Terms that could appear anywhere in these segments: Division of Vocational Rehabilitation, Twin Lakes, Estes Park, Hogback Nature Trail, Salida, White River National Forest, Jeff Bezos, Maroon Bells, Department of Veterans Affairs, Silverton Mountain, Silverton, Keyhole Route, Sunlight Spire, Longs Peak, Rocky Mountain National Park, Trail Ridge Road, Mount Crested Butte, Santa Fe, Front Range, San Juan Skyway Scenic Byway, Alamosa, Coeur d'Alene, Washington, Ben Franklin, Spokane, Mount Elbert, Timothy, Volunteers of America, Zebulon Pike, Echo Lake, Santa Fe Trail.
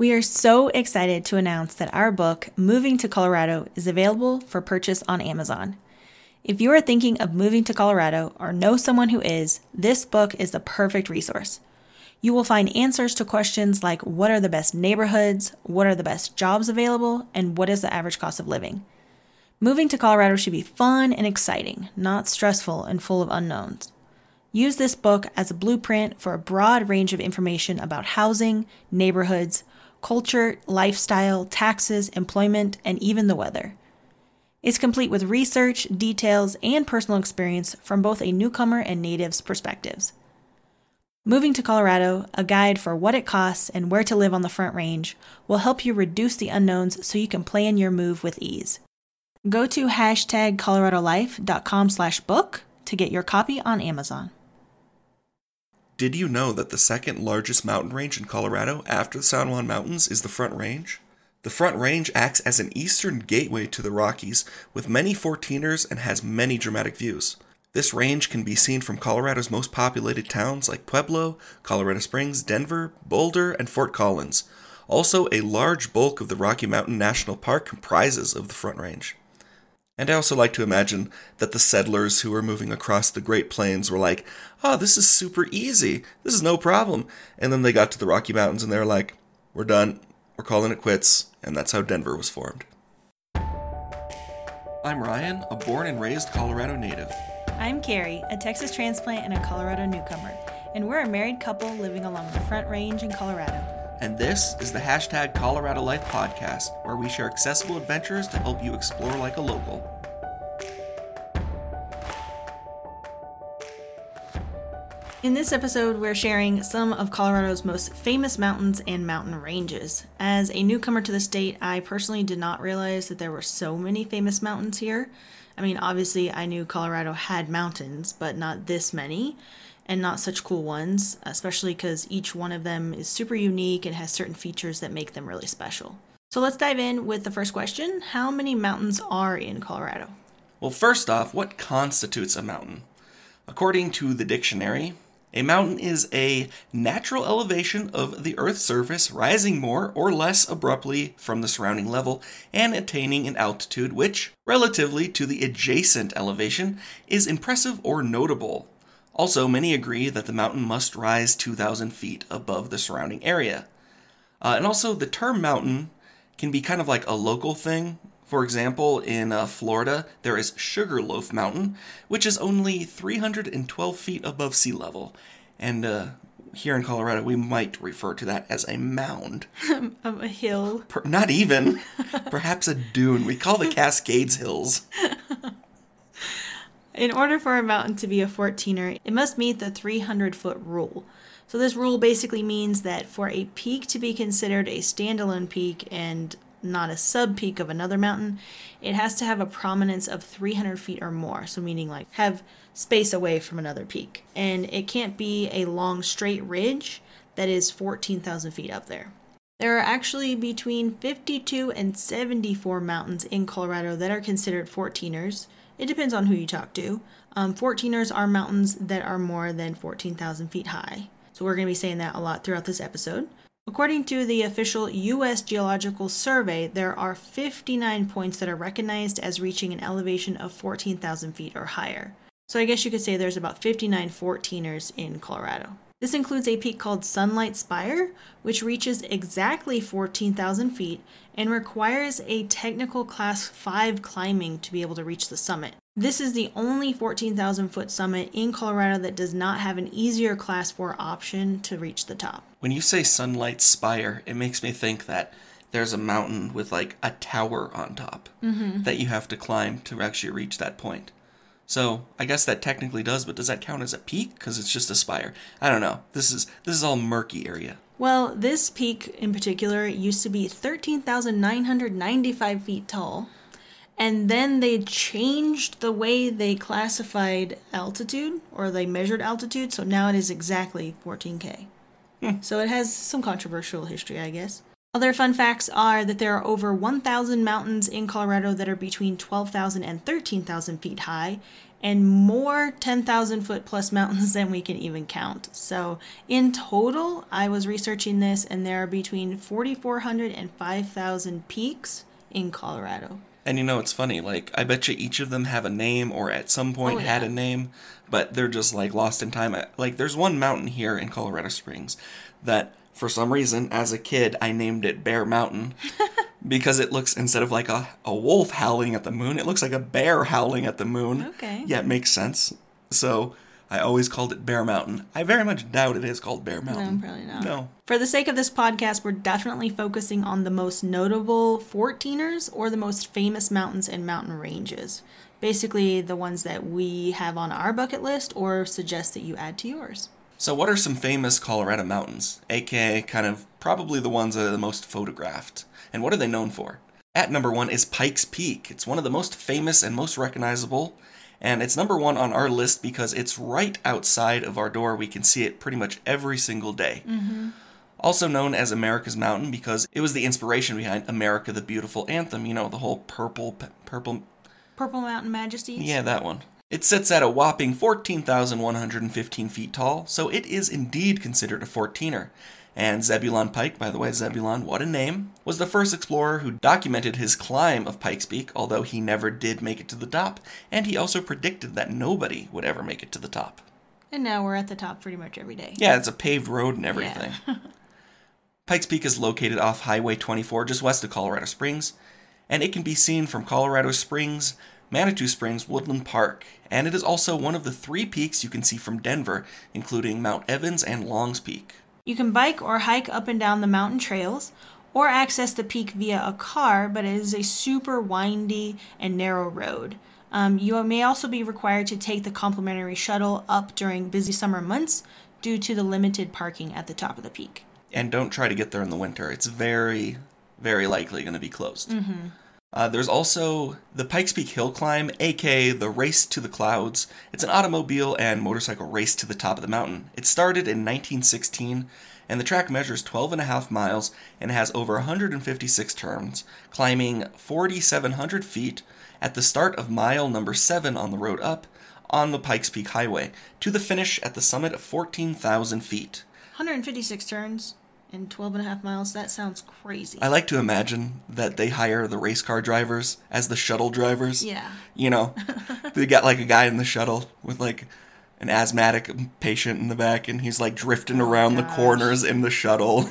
We are so excited to announce that our book, Moving to Colorado, is available for purchase on Amazon. If you are thinking of moving to Colorado or know someone who is, this book is the perfect resource. You will find answers to questions like what are the best neighborhoods, what are the best jobs available, and what is the average cost of living. Moving to Colorado should be fun and exciting, not stressful and full of unknowns. Use this book as a blueprint for a broad range of information about housing, neighborhoods, culture, lifestyle, taxes, employment, and even the weather. It's complete with research, details, and personal experience from both a newcomer and native's perspectives. Moving to Colorado, a guide for what it costs and where to live on the Front Range, will help you reduce the unknowns so you can plan your move with ease. Go to #coloradolife.com/book to get your copy on Amazon. Did you know that the second largest mountain range in Colorado after the San Juan Mountains is the Front Range? The Front Range acts as an eastern gateway to the Rockies with many 14ers and has many dramatic views. This range can be seen from Colorado's most populated towns like Pueblo, Colorado Springs, Denver, Boulder, and Fort Collins. Also, a large bulk of the Rocky Mountain National Park comprises of the Front Range. And I also like to imagine that the settlers who were moving across the Great Plains were like, oh, this is super easy. This is no problem. And then they got to the Rocky Mountains and they were like, we're done. We're calling it quits. And that's how Denver was formed. I'm Ryan, a born and raised Colorado native. I'm Carrie, a Texas transplant and a Colorado newcomer. And we're a married couple living along the Front Range in Colorado. And this is the #ColoradoLife podcast, where we share accessible adventures to help you explore like a local. In this episode, we're sharing some of Colorado's most famous mountains and mountain ranges. As a newcomer to the state, I personally did not realize that there were so many famous mountains here. I mean, obviously, I knew Colorado had mountains, but not this many. And not such cool ones, especially because each one of them is super unique and has certain features that make them really special. So let's dive in with the first question. How many mountains are in Colorado? Well, first off, what constitutes a mountain? According to the dictionary, a mountain is a natural elevation of the Earth's surface, rising more or less abruptly from the surrounding level and attaining an altitude which, relatively to the adjacent elevation, is impressive or notable. Also, many agree that the mountain must rise 2,000 feet above the surrounding area. And also, the term mountain can be kind of like a local thing. For example, in Florida, there is Sugarloaf Mountain, which is only 312 feet above sea level. And here in Colorado, we might refer to that as a mound. A hill. Not even. Perhaps a dune. We call the Cascades Hills. In order for a mountain to be a 14er, it must meet the 300-foot rule. So this rule basically means that for a peak to be considered a standalone peak and not a sub-peak of another mountain, it has to have a prominence of 300 feet or more. So meaning like have space away from another peak. And it can't be a long straight ridge that is 14,000 feet up there. There are actually between 52 and 74 mountains in Colorado that are considered 14ers. It depends on who you talk to. 14ers are mountains that are more than 14,000 feet high. So we're going to be saying that a lot throughout this episode. According to the official U.S. Geological Survey, there are 59 points that are recognized as reaching an elevation of 14,000 feet or higher. So I guess you could say there's about 59 14ers in Colorado. This includes a peak called Sunlight Spire, which reaches exactly 14,000 feet and requires a technical Class 5 climbing to be able to reach the summit. This is the only 14,000-foot summit in Colorado that does not have an easier Class 4 option to reach the top. When you say Sunlight Spire, it makes me think that there's a mountain with like a tower on top that you have to climb to actually reach that point. So I guess that technically does, but does that count as a peak? Because it's just a spire. I don't know. This is all murky area. Well, this peak in particular used to be 13,995 feet tall. And then they changed the way they classified altitude, or they measured altitude. So now it is exactly 14K. So it has some controversial history, I guess. Other fun facts are that there are over 1,000 mountains in Colorado that are between 12,000 and 13,000 feet high, and more 10,000 foot plus mountains than we can even count. So in total, I was researching this, and there are between 4,400 and 5,000 peaks in Colorado. And you know, it's funny, like, I bet you each of them have a name or at some point had a name, but they're just, like, lost in time. Like, there's one mountain here in Colorado Springs that, for some reason, as a kid, I named it Bear Mountain because it looks, instead of, like, a wolf howling at the moon, it looks like a bear howling at the moon. Okay. Yeah, it makes sense. So I always called it Bear Mountain. I very much doubt it is called Bear Mountain. No, probably not. No. For the sake of this podcast, we're definitely focusing on the most notable 14ers or the most famous mountains and mountain ranges. Basically, the ones that we have on our bucket list or suggest that you add to yours. So what are some famous Colorado mountains, aka kind of probably the ones that are the most photographed? And what are they known for? At number one is Pikes Peak. It's one of the most famous and most recognizable. And it's number one on our list because it's right outside of our door. We can see it pretty much every single day. Mm-hmm. Also known as America's Mountain because it was the inspiration behind America the Beautiful anthem. You know, the whole Purple Mountain Majesties? Yeah, that one. It sits at a whopping 14,115 feet tall, so it is indeed considered a 14er. And Zebulon Pike, by the way, Zebulon, what a name, was the first explorer who documented his climb of Pikes Peak, although he never did make it to the top, and he also predicted that nobody would ever make it to the top. And now we're at the top pretty much every day. Yeah, it's a paved road and everything. Yeah. Pikes Peak is located off Highway 24, just west of Colorado Springs, and it can be seen from Colorado Springs, Manitou Springs, Woodland Park, and it is also one of the three peaks you can see from Denver, including Mount Evans and Longs Peak. You can bike or hike up and down the mountain trails, or access the peak via a car, but it is a super windy and narrow road. You may also be required to take the complimentary shuttle up during busy summer months due to the limited parking at the top of the peak. And don't try to get there in the winter. It's very, very likely going to be closed. Mm-hmm. There's also the Pikes Peak Hill Climb, aka the Race to the Clouds. It's an automobile and motorcycle race to the top of the mountain. It started in 1916, and the track measures 12.5 miles and has over 156 turns, climbing 4,700 feet at the start of mile number 7 on the road up on the Pikes Peak Highway to the finish at the summit of 14,000 feet. 156 turns. And 12.5 miles, that sounds crazy. I like to imagine that they hire the race car drivers as the shuttle drivers. Yeah. You know, they got like a guy in the shuttle with like an asthmatic patient in the back, and he's like drifting around the corners in the shuttle,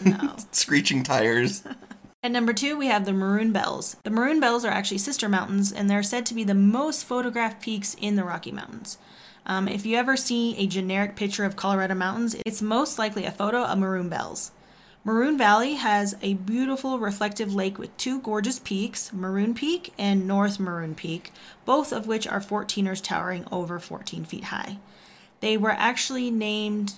screeching tires. At number 2, we have the Maroon Bells. The Maroon Bells are actually sister mountains, and they're said to be the most photographed peaks in the Rocky Mountains. If you ever see a generic picture of Colorado mountains, it's most likely a photo of Maroon Bells. Maroon Valley has a beautiful reflective lake with two gorgeous peaks, Maroon Peak and North Maroon Peak, both of which are 14ers towering over 14 feet high. They were actually named...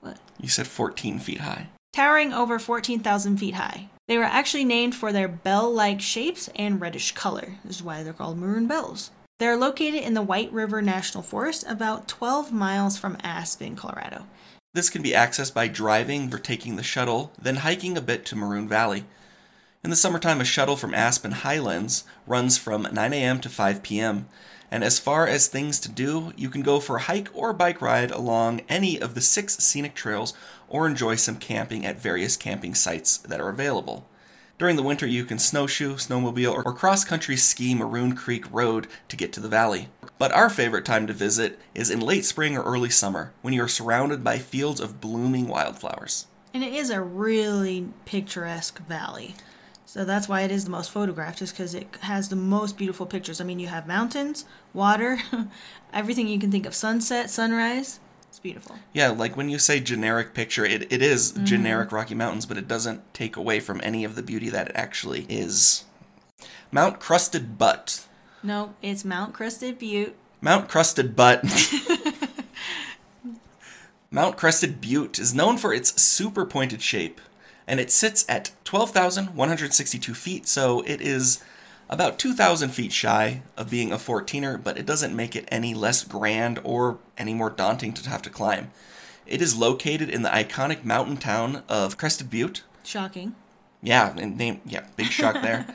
What? You said 14 feet high. Towering over 14,000 feet high. They were actually named for their bell-like shapes and reddish color. This is why they're called Maroon Bells. They're located in the White River National Forest, about 12 miles from Aspen, Colorado. This can be accessed by driving or taking the shuttle, then hiking a bit to Maroon Valley. In the summertime, a shuttle from Aspen Highlands runs from 9 a.m. to 5 p.m. And as far as things to do, you can go for a hike or bike ride along any of the 6 scenic trails or enjoy some camping at various camping sites that are available. During the winter, you can snowshoe, snowmobile, or cross-country ski Maroon Creek Road to get to the valley. But our favorite time to visit is in late spring or early summer, when you are surrounded by fields of blooming wildflowers. And it is a really picturesque valley. So that's why it is the most photographed, is because it has the most beautiful pictures. I mean, you have mountains, water, everything you can think of, sunset, sunrise. It's beautiful. Yeah, like when you say generic picture, it is generic Rocky Mountains, but it doesn't take away from any of the beauty that it actually is. Mount Crested Butte. No, it's Mount Crested Butte. Mount Crested Butte. Mount Crested Butte is known for its super pointed shape, and it sits at 12,162 feet, so it is about 2,000 feet shy of being a 14er, but it doesn't make it any less grand or any more daunting to have to climb. It is located in the iconic mountain town of Crested Butte. Shocking. Big shock there.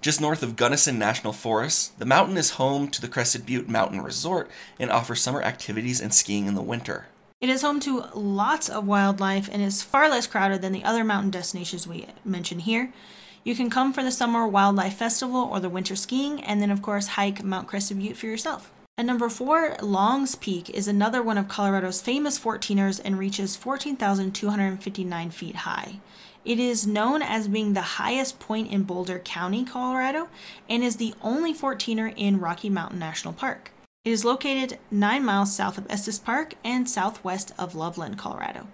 Just north of Gunnison National Forest, the mountain is home to the Crested Butte Mountain Resort and offers summer activities and skiing in the winter. It is home to lots of wildlife and is far less crowded than the other mountain destinations we mention here. You can come for the Summer Wildlife Festival or the winter skiing, and then, of course, hike Mount Crested Butte for yourself. And number 4, Longs Peak is another one of Colorado's famous 14ers and reaches 14,259 feet high. It is known as being the highest point in Boulder County, Colorado, and is the only 14er in Rocky Mountain National Park. It is located 9 miles south of Estes Park and southwest of Loveland, Colorado.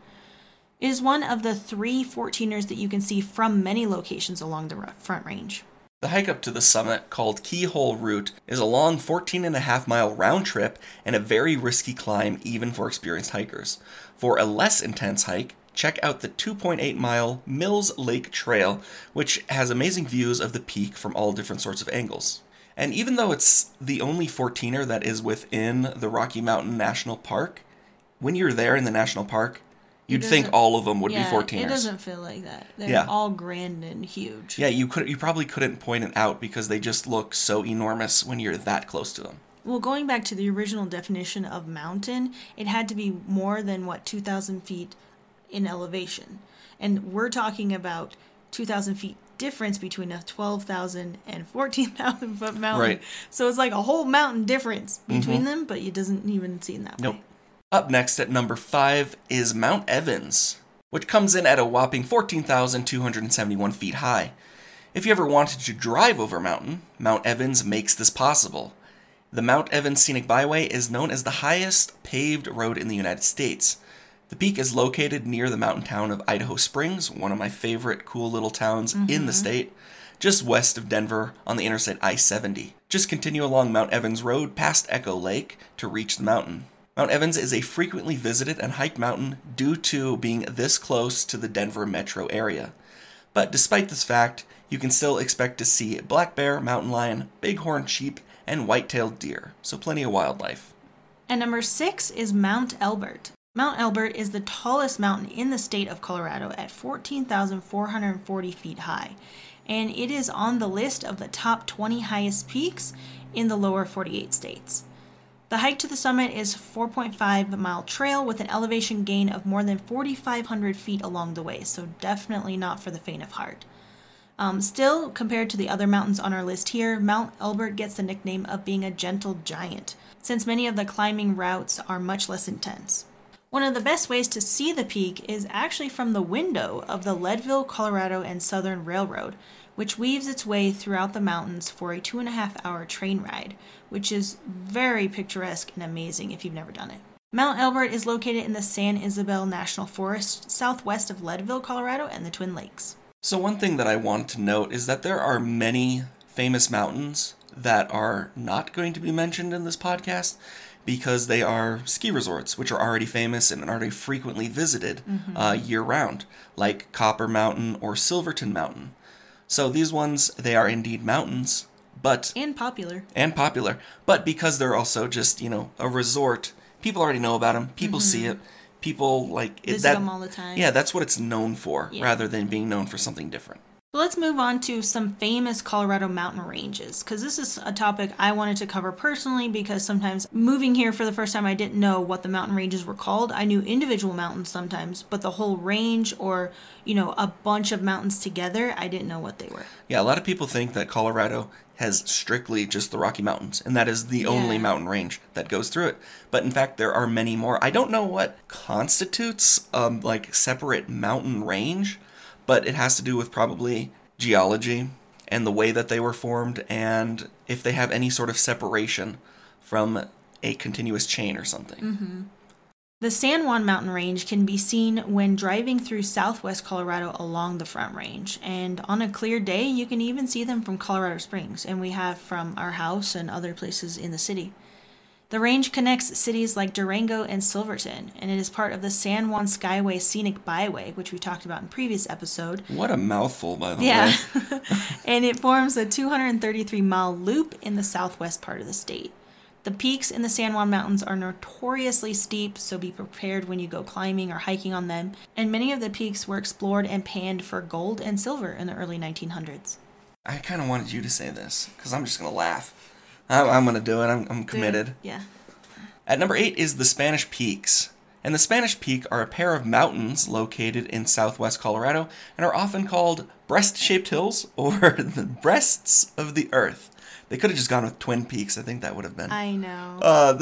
It is one of the 3 14ers that you can see from many locations along the Front Range. The hike up to the summit, called Keyhole Route, is a long 14.5-mile round trip and a very risky climb even for experienced hikers. For a less intense hike, check out the 2.8-mile Mills Lake Trail, which has amazing views of the peak from all different sorts of angles. And even though it's the only 14er that is within the Rocky Mountain National Park, when you're there in the national park, you'd think all of them would be 14ers. It doesn't feel like that. They're all grand and huge. Yeah, you probably couldn't point it out because they just look so enormous when you're that close to them. Well, going back to the original definition of mountain, it had to be more than, 2,000 feet in elevation. And we're talking about 2,000 feet difference between a 12,000 and 14,000 foot mountain. Right. So it's like a whole mountain difference between them, but it doesn't even seem that way. Up next at number 5 is Mount Evans, which comes in at a whopping 14,271 feet high. If you ever wanted to drive over a mountain, Mount Evans makes this possible. The Mount Evans Scenic Byway is known as the highest paved road in the United States. The peak is located near the mountain town of Idaho Springs, one of my favorite cool little towns in the state, just west of Denver on the interstate I-70. Just continue along Mount Evans Road past Echo Lake to reach the mountain. Mount Evans is a frequently visited and hiked mountain due to being this close to the Denver metro area. But despite this fact, you can still expect to see black bear, mountain lion, bighorn sheep, and white-tailed deer, so plenty of wildlife. And number 6 is Mount Elbert. Mount Elbert is the tallest mountain in the state of Colorado at 14,440 feet high, and it is on the list of the top 20 highest peaks in the lower 48 states. The hike to the summit is a 4.5-mile trail with an elevation gain of more than 4,500 feet along the way, so definitely not for the faint of heart. Still, compared to the other mountains on our list here, Mount Elbert gets the nickname of being a gentle giant, since many of the climbing routes are much less intense. One of the best ways to see the peak is actually from the window of the Leadville, Colorado and Southern Railroad, which weaves its way throughout the mountains for a 2.5-hour train ride, which is very picturesque and amazing if you've never done it. Mount Elbert is located in the San Isabel National Forest, southwest of Leadville, Colorado, and the Twin Lakes. So one thing that I want to note is that there are many famous mountains that are not going to be mentioned in this podcast because they are ski resorts, which are already famous and already frequently visited year-round, like Copper Mountain or Silverton Mountain. So these ones, they are indeed mountains, but... And popular. But because they're also just, a resort, people already know about them. People see it. People, visit them all the time. Yeah, that's what it's known for, rather than being known for something different. Well, let's move on to some famous Colorado mountain ranges, because this is a topic I wanted to cover personally, because sometimes moving here for the first time, I didn't know what the mountain ranges were called. I knew individual mountains sometimes, but the whole range or, a bunch of mountains together, I didn't know what they were. Yeah, a lot of people think that Colorado has strictly just the Rocky Mountains, and that is the only mountain range that goes through it. But in fact, there are many more. I don't know what constitutes separate mountain range, but it has to do with probably geology and the way that they were formed and if they have any sort of separation from a continuous chain or something. The San Juan Mountain Range can be seen when driving through southwest Colorado along the Front Range. And on a clear day, you can even see them from Colorado Springs, and we have from our house and other places in the city. The range connects cities like Durango and Silverton, and it is part of the San Juan Skyway Scenic Byway, which we talked about in previous episode. What a mouthful, by the way. And it forms a 233-mile loop in the southwest part of the state. The peaks in the San Juan Mountains are notoriously steep, so be prepared when you go climbing or hiking on them, and many of the peaks were explored and panned for gold and silver in the early 1900s. I kind of wanted you to say this, because I'm just going to laugh. I'm going to do it. I'm committed. Yeah. At number 8 is the Spanish Peaks. And the Spanish Peak are a pair of mountains located in southwest Colorado and are often called breast-shaped hills or the breasts of the earth. They could have just gone with Twin Peaks. I think that would have been. I know.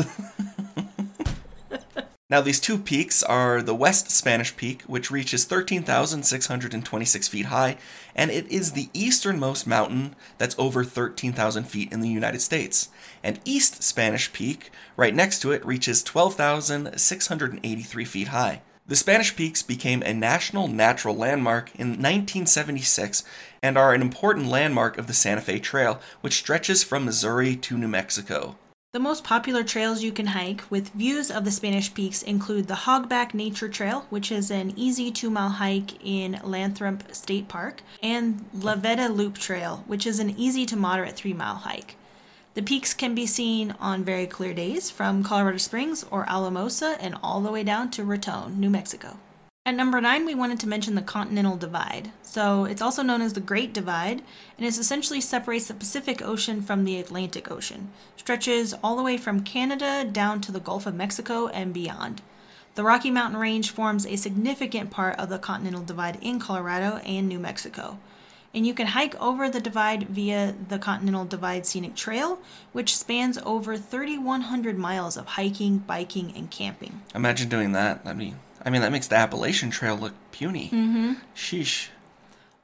Now, these two peaks are the West Spanish Peak, which reaches 13,626 feet high, and it is the easternmost mountain that's over 13,000 feet in the United States. And East Spanish Peak, right next to it, reaches 12,683 feet high. The Spanish Peaks became a national natural landmark in 1976 and are an important landmark of the Santa Fe Trail, which stretches from Missouri to New Mexico. The most popular trails you can hike with views of the Spanish Peaks include the Hogback Nature Trail, which is an easy 2-mile hike in Lathrop State Park, and La Veta Loop Trail, which is an easy to moderate 3-mile hike. The peaks can be seen on very clear days from Colorado Springs or Alamosa and all the way down to Raton, New Mexico. At number 9, we wanted to mention the Continental Divide. So it's also known as the Great Divide, and it essentially separates the Pacific Ocean from the Atlantic Ocean, stretches all the way from Canada down to the Gulf of Mexico and beyond. The Rocky Mountain Range forms a significant part of the Continental Divide in Colorado and New Mexico. And you can hike over the divide via the Continental Divide Scenic Trail, which spans over 3,100 miles of hiking, biking, and camping. Imagine doing that. I mean, that makes the Appalachian Trail look puny. Mm-hmm. Sheesh.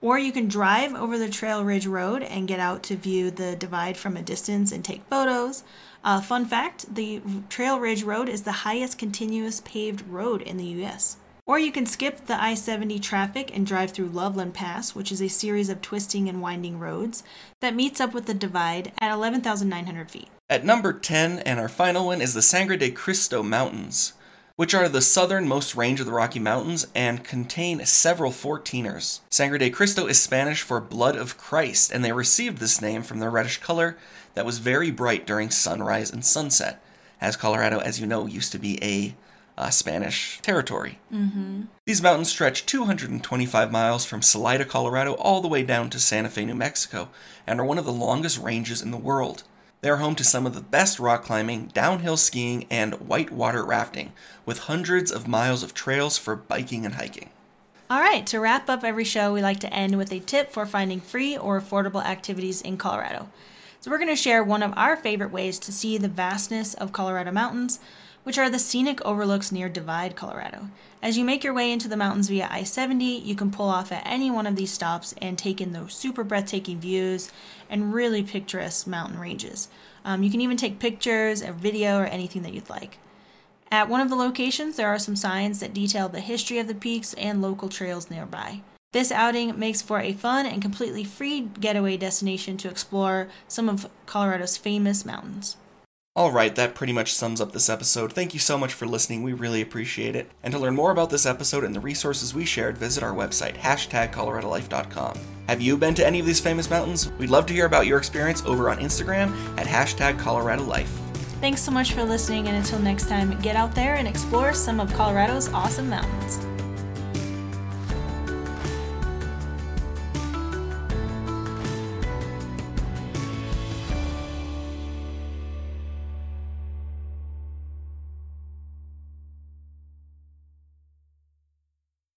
Or you can drive over the Trail Ridge Road and get out to view the divide from a distance and take photos. Fun fact, the Trail Ridge Road is the highest continuous paved road in the U.S. Or you can skip the I-70 traffic and drive through Loveland Pass, which is a series of twisting and winding roads that meets up with the divide at 11,900 feet. At number 10, and our final one, is the Sangre de Cristo Mountains, which are the southernmost range of the Rocky Mountains and contain several 14ers. Sangre de Cristo is Spanish for Blood of Christ, and they received this name from their reddish color that was very bright during sunrise and sunset, as Colorado, as you know, used to be a Spanish territory. Mm-hmm. These mountains stretch 225 miles from Salida, Colorado, all the way down to Santa Fe, New Mexico, and are one of the longest ranges in the world. They are home to some of the best rock climbing, downhill skiing, and whitewater rafting, with hundreds of miles of trails for biking and hiking. All right, to wrap up every show, we like to end with a tip for finding free or affordable activities in Colorado. So we're going to share one of our favorite ways to see the vastness of Colorado mountains, which are the scenic overlooks near Divide, Colorado. As you make your way into the mountains via I-70, you can pull off at any one of these stops and take in those super breathtaking views and really picturesque mountain ranges. You can even take pictures, a video, or anything that you'd like. At one of the locations, there are some signs that detail the history of the peaks and local trails nearby. This outing makes for a fun and completely free getaway destination to explore some of Colorado's famous mountains. All right, that pretty much sums up this episode. Thank you so much for listening. We really appreciate it. And to learn more about this episode and the resources we shared, visit our website, #ColoradoLife.com. Have you been to any of these famous mountains? We'd love to hear about your experience over on Instagram at #ColoradoLife. Thanks so much for listening, and until next time, get out there and explore some of Colorado's awesome mountains.